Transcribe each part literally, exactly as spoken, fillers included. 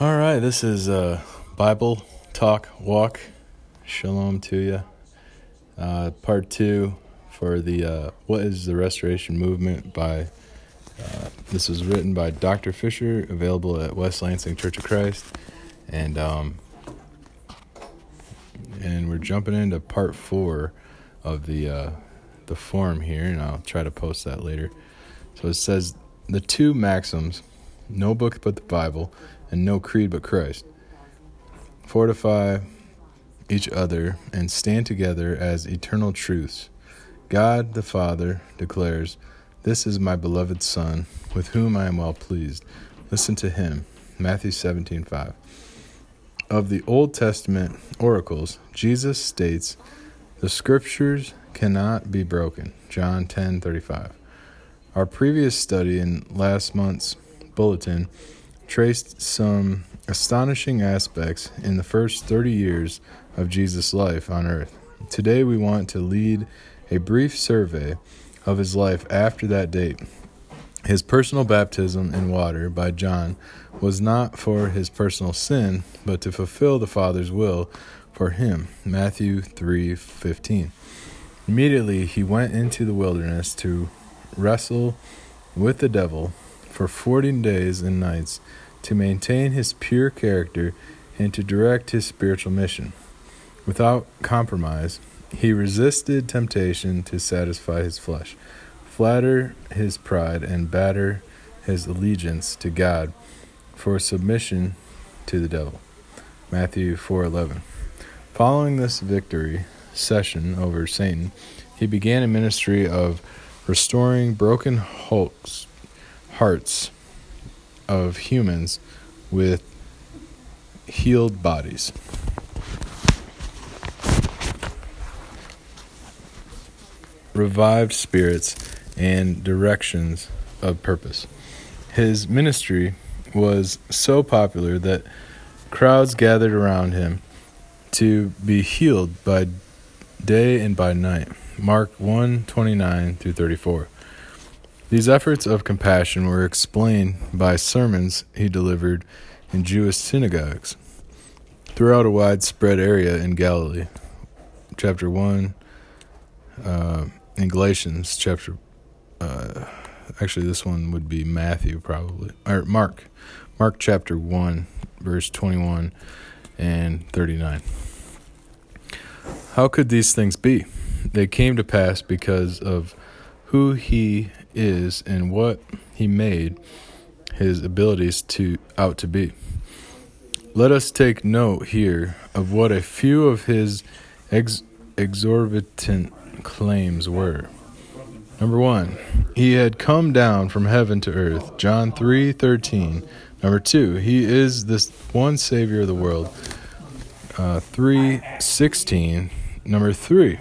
All right, this is uh, Bible Talk Walk. Shalom to you. Uh, part two for the uh, What is the Restoration Movement by, uh, this was written by Doctor Fisher, available at West Lansing Church of Christ. And, um, and we're jumping into part four of the, uh, the form here, and I'll try to post that later. So it says, the two maxims, no book but the Bible, and no creed but Christ. Fortify each other and stand together as eternal truths. God the Father declares, "This is my beloved Son, with whom I am well pleased. Listen to him." Matthew seventeen five. Of the Old Testament oracles, Jesus states, "The scriptures cannot be broken." John ten thirty-five. Our previous study in last month's bulletin traced some astonishing aspects in the first thirty years of Jesus' life on earth. Today we want to lead a brief survey of his life after that date. His personal baptism in water by John was not for his personal sin, but to fulfill the Father's will for him. Matthew three fifteen. Immediately he went into the wilderness to wrestle with the devil for forty days and nights to maintain his pure character and to direct his spiritual mission. Without compromise, he resisted temptation to satisfy his flesh, flatter his pride, and batter his allegiance to God for submission to the devil. Matthew four eleven. Following this victory session over Satan, he began a ministry of restoring broken hulks hearts of humans with healed bodies. Revived spirits and directions of purpose. His ministry was so popular that crowds gathered around him to be healed by day and by night. Mark one twenty-nine through thirty-four. These efforts of compassion were explained by sermons he delivered in Jewish synagogues throughout a widespread area in Galilee. Chapter one, uh, in Galatians, chapter, uh, actually this one would be Matthew probably, or Mark, Mark chapter one, verse twenty-one and thirty-nine. How could these things be? They came to pass because of who he is and what he made his abilities to out to be. Let us take note here of what a few of his ex- exorbitant claims were. Number one, he had come down from heaven to earth. John three thirteen. Number two, he is the one Savior of the world. Uh, three sixteen. Number three.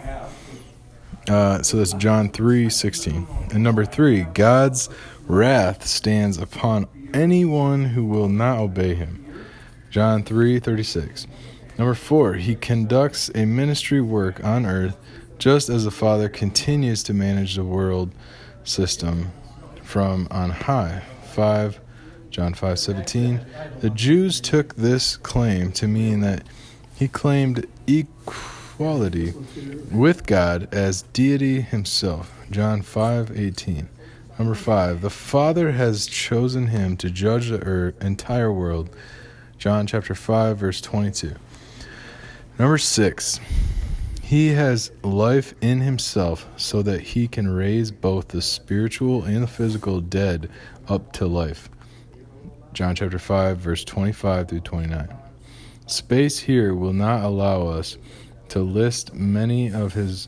Uh, so that's John three sixteen. And number three, God's wrath stands upon anyone who will not obey him. John three thirty-six. Number four, he conducts a ministry work on earth just as the Father continues to manage the world system from on high. Five, John five seventeen. The Jews took this claim to mean that he claimed equality Equality with God as deity himself. John five eighteen. Number five, the Father has chosen him to judge the earth, entire world. John chapter five, verse twenty-two. Number six, he has life in himself so that he can raise both the spiritual and the physical dead up to life. John chapter five, verse twenty-five through twenty-nine. Space here will not allow us to list many of his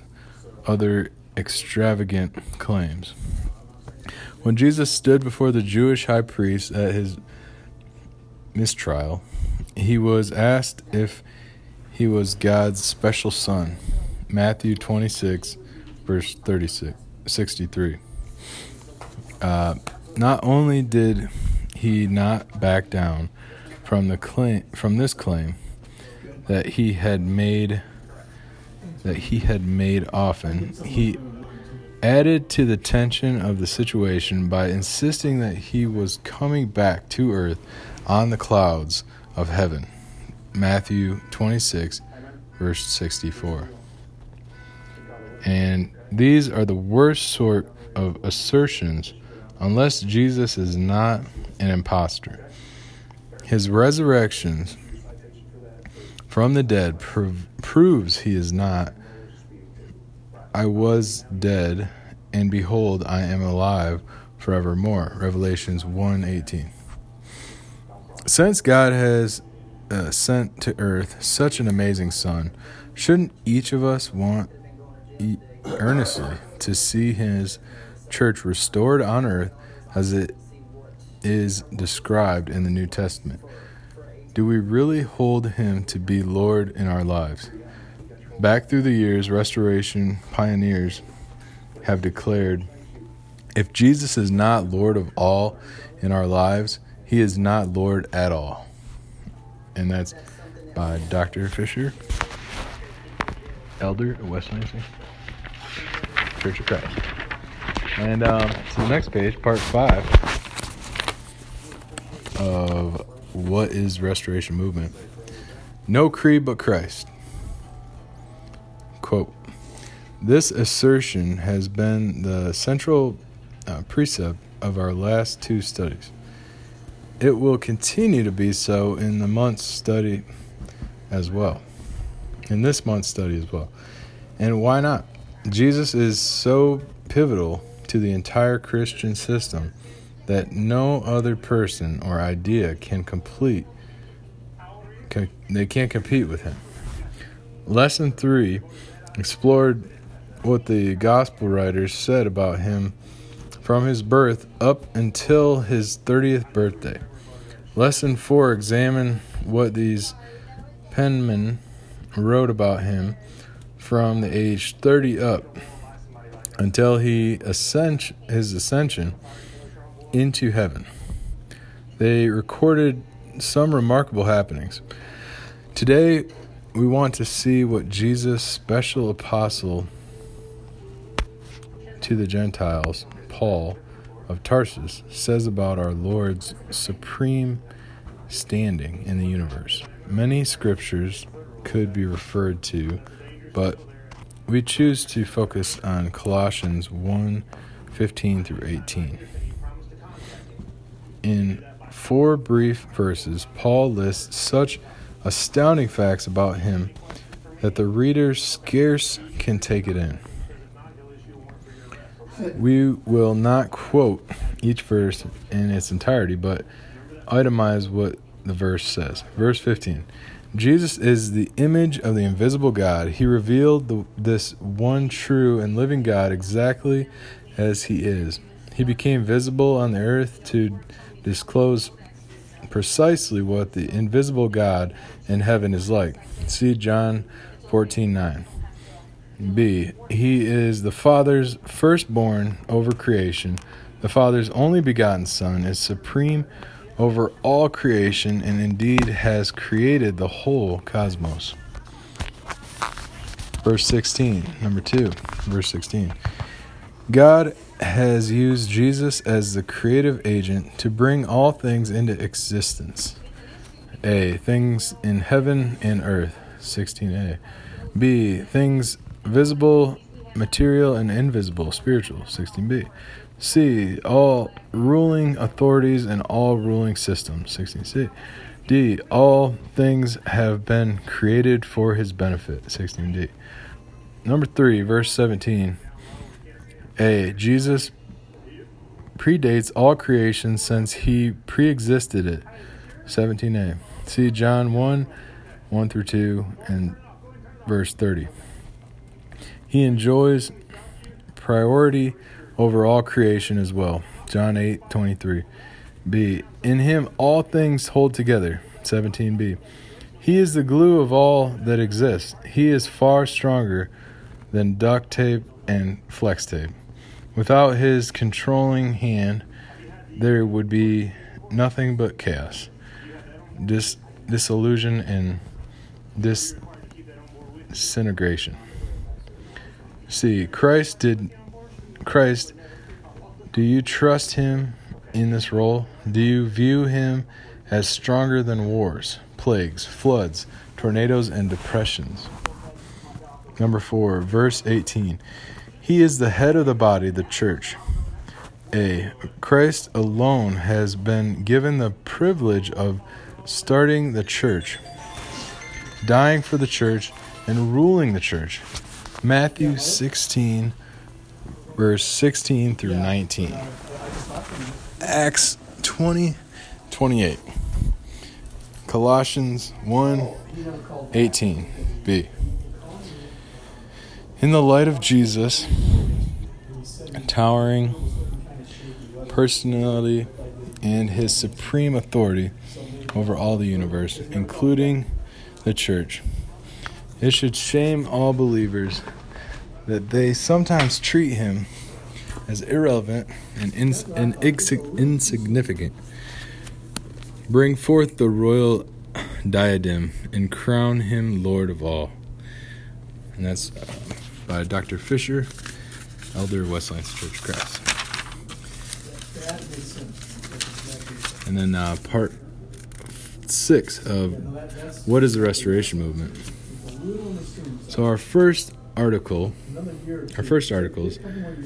other extravagant claims. When Jesus stood before the Jewish high priest at his mistrial, he was asked if he was God's special son. Matthew twenty-six, verse sixty-three. Uh, not only did he not back down from the claim, from this claim that he had made. that he had made often, he added to the tension of the situation by insisting that he was coming back to earth on the clouds of heaven. Matthew twenty-six, verse sixty-four. And these are the worst sort of assertions unless Jesus is not an imposter. His resurrection from the dead prov- proves he is not. I was dead, and behold, I am alive forevermore. Revelations one eighteen. Since God has uh, sent to earth such an amazing Son, shouldn't each of us want e- earnestly to see His church restored on earth as it is described in the New Testament? Do we really hold Him to be Lord in our lives? Back through the years, restoration pioneers have declared, if Jesus is not Lord of all in our lives, He is not Lord at all. And that's by Doctor Fisher, elder of West Lansing Church of Christ. And um, to the next page, part five of what is Restoration Movement. No creed but Christ. Quote, this assertion has been the central uh, precept of our last two studies. It will continue to be so in the month's study as well. In this month's study as well. And why not? Jesus is so pivotal to the entire Christian system that no other person or idea can complete, can, they can't compete with him. Lesson three explored what the gospel writers said about him from his birth up until his thirtieth birthday. Lesson four examined what these penmen wrote about him from the age thirty up until he ascend, his ascension into heaven. They recorded some remarkable happenings. Today, we want to see what Jesus' special apostle to the Gentiles, Paul of Tarsus, says about our Lord's supreme standing in the universe. Many scriptures could be referred to, but we choose to focus on Colossians one fifteen through eighteen. In four brief verses, Paul lists such astounding facts about him that the reader scarce can take it in. We will not quote each verse in its entirety, but itemize what the verse says. Verse fifteen, Jesus is the image of the invisible God. He revealed the, this one true and living God exactly as he is. He became visible on the earth to disclose precisely what the invisible God in heaven is like. See John fourteen nine. B. He is the Father's firstborn over creation. The Father's only begotten Son is supreme over all creation and indeed has created the whole cosmos. Verse sixteen, number two, verse sixteen. God has used Jesus as the creative agent to bring all things into existence. A. Things in heaven and earth. sixteen a. B. Things visible, material, and invisible, spiritual. sixteen b. C. All ruling authorities and all ruling systems. sixteen c. D. All things have been created for his benefit. sixteen d. Number three, verse seventeen. A. Jesus predates all creation since he preexisted it. seventeen a. See John one, one through two, and verse thirty. He enjoys priority over all creation as well. John eight twenty-three. B. In him all things hold together. seventeen b. He is the glue of all that exists. He is far stronger than duct tape and flex tape. Without his controlling hand, there would be nothing but chaos, dis- disillusion, and dis- disintegration. See, Christ did Christ, do you trust him in this role? Do you view him as stronger than wars, plagues, floods, tornadoes, and depressions? Number four, verse eighteen. He is the head of the body, the church. A. Christ alone has been given the privilege of starting the church, dying for the church, and ruling the church. Matthew sixteen, verse sixteen through nineteen. Acts twenty, twenty-eight. Colossians one, eighteen. B. In the light of Jesus, towering personality and his supreme authority over all the universe, including the church, it should shame all believers that they sometimes treat him as irrelevant and, ins- and insig- insignificant. Bring forth the royal diadem and crown him Lord of all. And that's by Doctor Fisher, Elder, West Lansing Church of Christ. And then uh, part six of what is the Restoration Movement. So our first article, our first articles,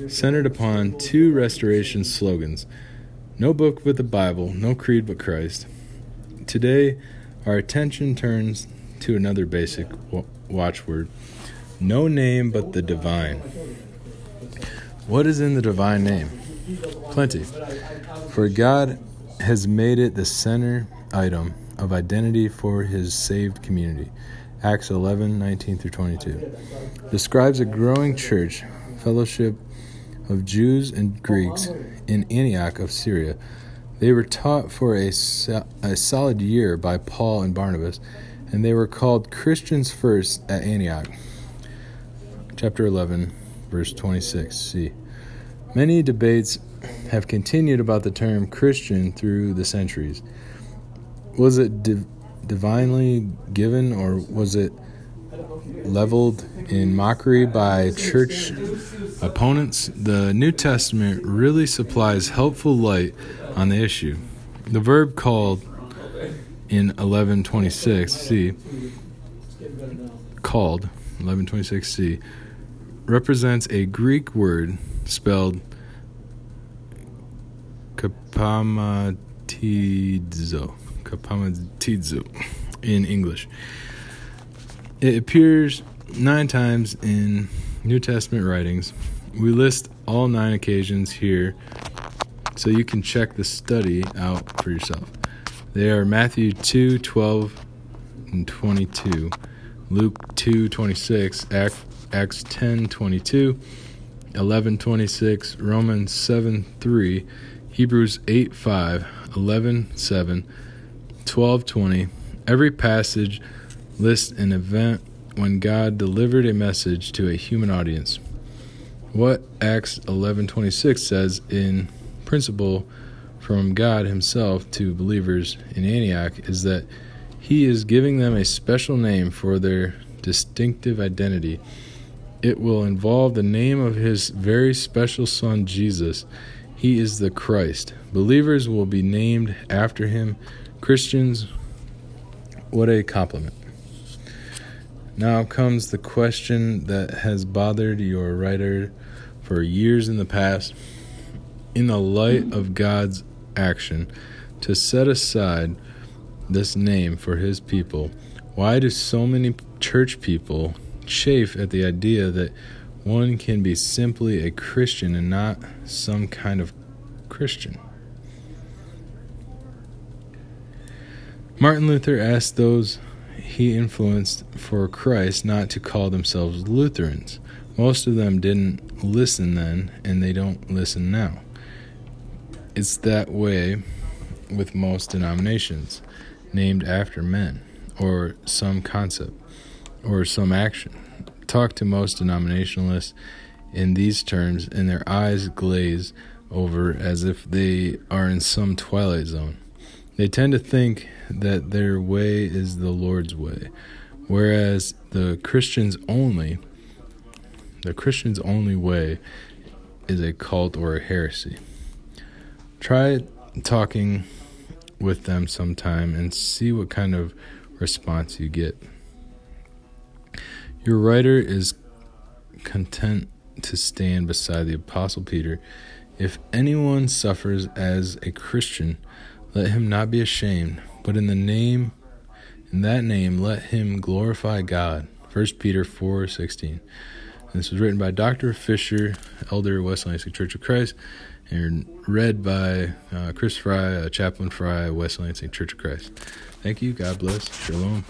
centered upon two restoration slogans: no book but the Bible, no creed but Christ. Today, our attention turns to another basic watchword: no name but the divine. What is in the divine name? Plenty. For God has made it the center item of identity for his saved community. Acts eleven, nineteen through twenty-two. Describes a growing church, fellowship of Jews and Greeks in Antioch of Syria. They were taught for a, so- a solid year by Paul and Barnabas, and they were called Christians first at Antioch. Chapter eleven, verse twenty-six, c. Many debates have continued about the term Christian through the centuries. Was it div- divinely given, or was it leveled in mockery by church opponents? The New Testament really supplies helpful light on the issue. The verb called in eleven twenty-six, c. Called, eleven twenty-six, c. represents a Greek word spelled kapamatizo, kapamatizo in English. It appears nine times in New Testament writings. We list all nine occasions here, so you can check the study out for yourself. They are Matthew two, twelve, and twenty-two, Luke two, twenty-six, Acts Acts ten twenty-two, eleven twenty-six, Romans seven three, Hebrews eight five, eleven seven, twelve twenty. Every passage lists an event when God delivered a message to a human audience. What Acts eleven twenty-six says in principle from God himself to believers in Antioch is that he is giving them a special name for their distinctive identity. It will involve the name of his very special son, Jesus. He is the Christ. Believers will be named after him. Christians, what a compliment. Now comes the question that has bothered your writer for years in the past. In the light of God's action to set aside this name for his people, why do so many church people chafe at the idea that one can be simply a Christian and not some kind of Christian? Martin Luther asked those he influenced for Christ not to call themselves Lutherans. Most of them didn't listen then, and they don't listen now. It's that way with most denominations named after men or some concept or some action. Talk to most denominationalists in these terms, and their eyes glaze over as if they are in some twilight zone. They tend to think that their way is the Lord's way, whereas the Christian's only, the Christian's only way is a cult or a heresy. Try talking with them sometime and see what kind of response you get. Your writer is content to stand beside the Apostle Peter. If anyone suffers as a Christian, let him not be ashamed, but in the name, in that name, let him glorify God. First Peter four sixteen. This was written by Doctor Fisher, elder, West Lansing Church of Christ, and read by uh, Chris Fry, uh, Chaplain Fry, West Lansing Church of Christ. Thank you. God bless. Shalom.